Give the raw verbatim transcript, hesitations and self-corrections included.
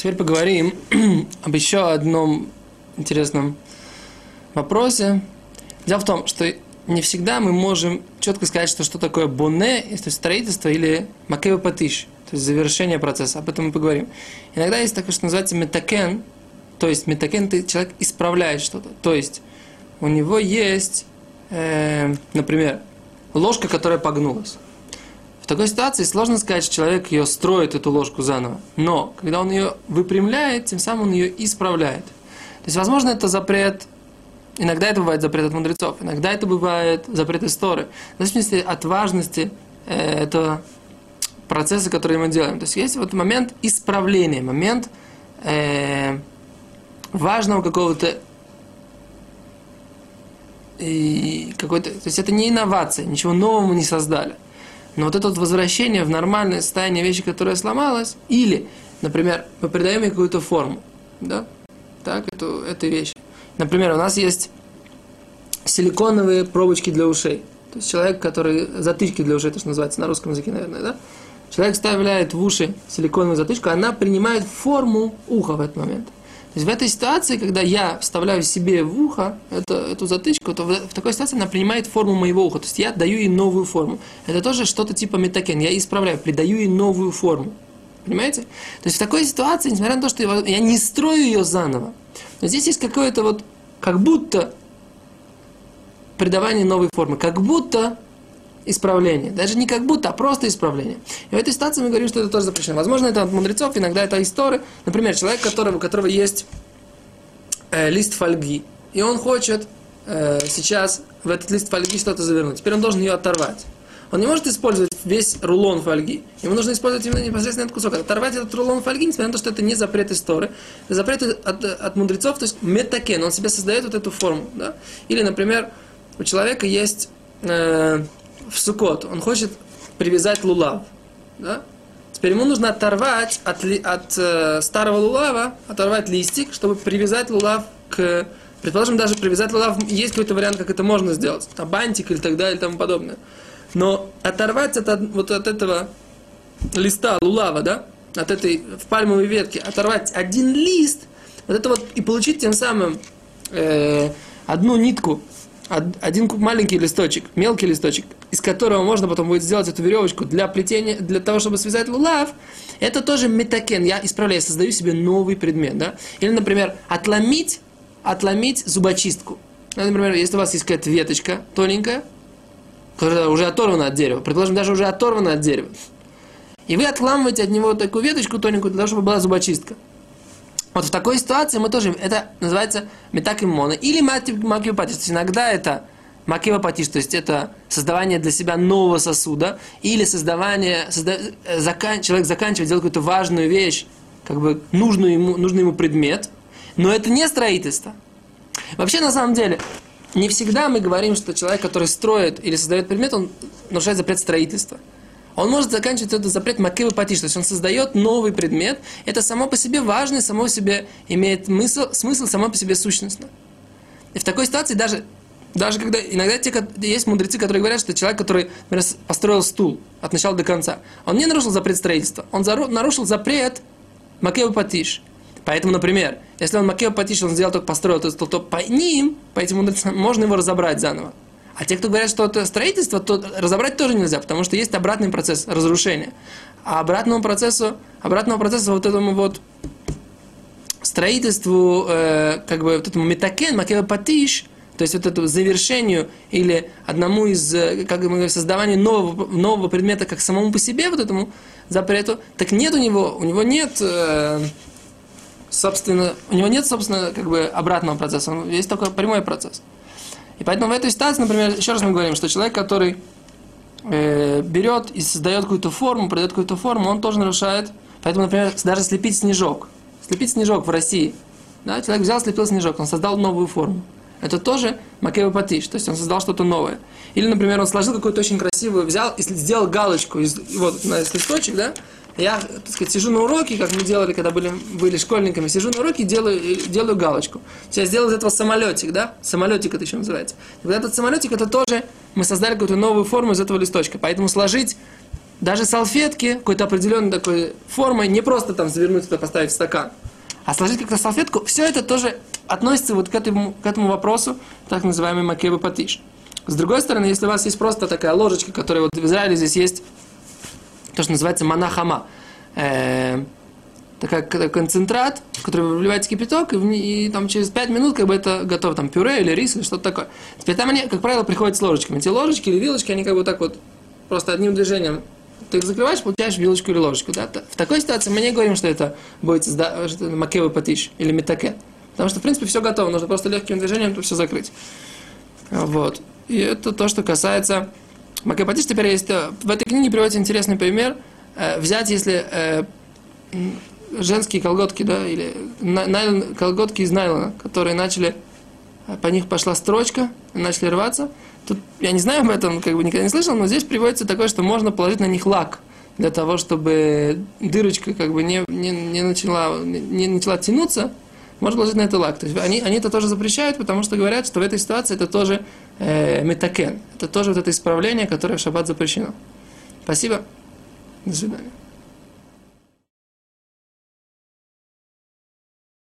Теперь поговорим об еще одном интересном вопросе. Дело в том, что не всегда мы можем четко сказать, что, что такое боне, то есть строительство, или макево патиш, то есть завершение процесса. Об этом мы поговорим. Иногда есть такое, что называется метакен, то есть метакен, ты человек исправляет что-то. То есть у него есть, э, например, ложка, которая погнулась. В такой ситуации сложно сказать, что человек ее строит, эту ложку заново. Но когда он ее выпрямляет, тем самым он ее исправляет. То есть, возможно, это запрет. Иногда это бывает запрет от мудрецов, иногда это бывает запрет из Торы. В зависимости от важности э, этого процесса, который мы делаем. То есть есть вот момент исправления, момент э, важного какого-то, и какой-то... То есть это не инновация, ничего нового мы не создали. Но вот это вот возвращение в нормальное состояние вещи, которая сломалась, или, например, мы придаем ей какую-то форму, да, так, эту, эту вещь. Например, у нас есть силиконовые пробочки для ушей. То есть человек, который... Затычки для ушей, это что называется на русском языке, наверное, да? Человек вставляет в уши силиконовую затычку, она принимает форму уха в этот момент. То есть в этой ситуации, когда я вставляю себе в ухо эту, эту затычку, то в, в такой ситуации она принимает форму моего уха. То есть я даю ей новую форму. Это тоже что-то типа метакен. Я исправляю, придаю ей новую форму. Понимаете? То есть в такой ситуации, несмотря на то, что я не строю ее заново, но здесь есть какое-то вот, как будто придавание новой формы, как будто исправление. Даже не как будто, а просто исправление. И в этой ситуации мы говорим, что это тоже запрещено. Возможно, это от мудрецов, иногда это из Торы. Например, человек, у которого, которого есть э, лист фольги, и он хочет э, сейчас в этот лист фольги что-то завернуть. Теперь он должен ее оторвать. Он не может использовать весь рулон фольги. Ему нужно использовать именно непосредственно этот кусок. Оторвать этот рулон фольги, несмотря на то, что это не запрет из Торы. Это запрет от, от мудрецов, то есть метакен. Он себе создает вот эту форму. Да? Или, например, у человека есть э, в Суккот. Он хочет привязать лулав. Да? Теперь ему нужно оторвать от, от э, старого лулава, оторвать листик, чтобы привязать лулав к... Предположим, даже привязать лулав. Есть какой-то вариант, как это можно сделать. Там бантик или так далее, и тому подобное. Но оторвать от, вот от этого листа лулава, да, от этой в пальмовой ветке, оторвать один лист, вот это вот, и получить тем самым э, одну нитку, один маленький листочек, мелкий листочек, из которого можно потом будет сделать эту веревочку для плетения, для того, чтобы связать лулав, это тоже метакен. Я исправляю, создаю себе новый предмет, да. Или, например, отломить, отломить зубочистку. Например, если у вас есть какая-то веточка тоненькая, которая уже оторвана от дерева, предположим, даже уже оторвана от дерева. И вы отламываете от него такую веточку тоненькую, для того, чтобы была зубочистка. Вот в такой ситуации мы тоже, это называется метакимон, или макево патиш. То есть иногда это макево патиш, то есть это создавание для себя нового сосуда, или создавание, созда... закан... человек заканчивает, делает какую-то важную вещь, как бы нужную ему, нужный ему предмет, но это не строительство. Вообще, на самом деле, не всегда мы говорим, что человек, который строит или создает предмет, он нарушает запрет строительства. Он может заканчивать этот запрет макево патиш, то есть он создает новый предмет. Это само по себе важно, само по себе имеет мысл, смысл, само по себе сущностно. И в такой ситуации даже, даже когда иногда те, есть мудрецы, которые говорят, что человек, который, например, построил стул от начала до конца, он не нарушил запрет строительства, он нарушил запрет макево патиш. Поэтому, например, если он макево патиш, он сделал, только построил этот стол, то по ним, по этим мудрецам, можно его разобрать заново. А те, кто говорят, что это строительство, то разобрать тоже нельзя, потому что есть обратный процесс разрушения. А обратному процессу, обратного процесса вот этому вот строительству, э, как бы вот этому метакен, макево патиш, то есть вот этому завершению или одному из, как мы говорим, создаванию нового, нового предмета, как самому по себе вот этому запрету, так нет у него, у него нет... Э, Собственно, у него нет, собственно, как бы обратного процесса, есть только прямой процесс. И поэтому в этой ситуации, например, еще раз мы говорим, что человек, который э, берет и создает какую-то форму, придает какую-то форму, он тоже нарушает. Поэтому, например, даже слепить снежок. Слепить снежок в России. Да, человек взял, слепил снежок, он создал новую форму. Это тоже макево патиш, то есть он создал что-то новое. Или, например, он сложил какую-то очень красивую, взял и сделал галочку из, вот, на листочек, да? Я, так сказать, сижу на уроке, как мы делали, когда были, были школьниками, сижу на уроке и делаю, делаю галочку. Я сделал из этого самолетик, да? Самолетик это еще называется. И вот этот самолетик, это тоже мы создали какую-то новую форму из этого листочка. Поэтому сложить даже салфетки какой-то определенной такой формой, не просто там завернуть туда, поставить в стакан, а сложить как-то салфетку, все это тоже относится вот к этому, к этому вопросу, так называемый макево патиш. С другой стороны, если у вас есть просто такая ложечка, которая вот в Израиле здесь есть, то, что называется манахама, э, такой концентрат, в который вы вливаете кипяток, и, и там через пять минут как бы это готово, там пюре или рис или что-то такое. Теперь там они, как правило, приходят с ложечками. Эти ложечки или вилочки, они как бы так вот просто одним движением, ты их закрываешь, получаешь вилочку или ложечку. Да? В такой ситуации мы не говорим, что это будет макево патиш или метакен, потому что, в принципе, все готово, нужно просто легким движением тут все закрыть. Вот. И это то, что касается макево патиш. Теперь есть, в этой книге приводится интересный пример. Взять, если женские колготки, да, или найлон, колготки из найлона, которые начали, по них пошла строчка, начали рваться. Тут я не знаю об этом, как бы никогда не слышал, но здесь приводится такое, что можно положить на них лак, для того, чтобы дырочка как бы не, не, не, начала, не начала тянуться, можно положить на это лак. То есть они, они это тоже запрещают, потому что говорят, что в этой ситуации это тоже э, метакен, это тоже вот это исправление, которое в шаббат запрещено. Спасибо. До свидания.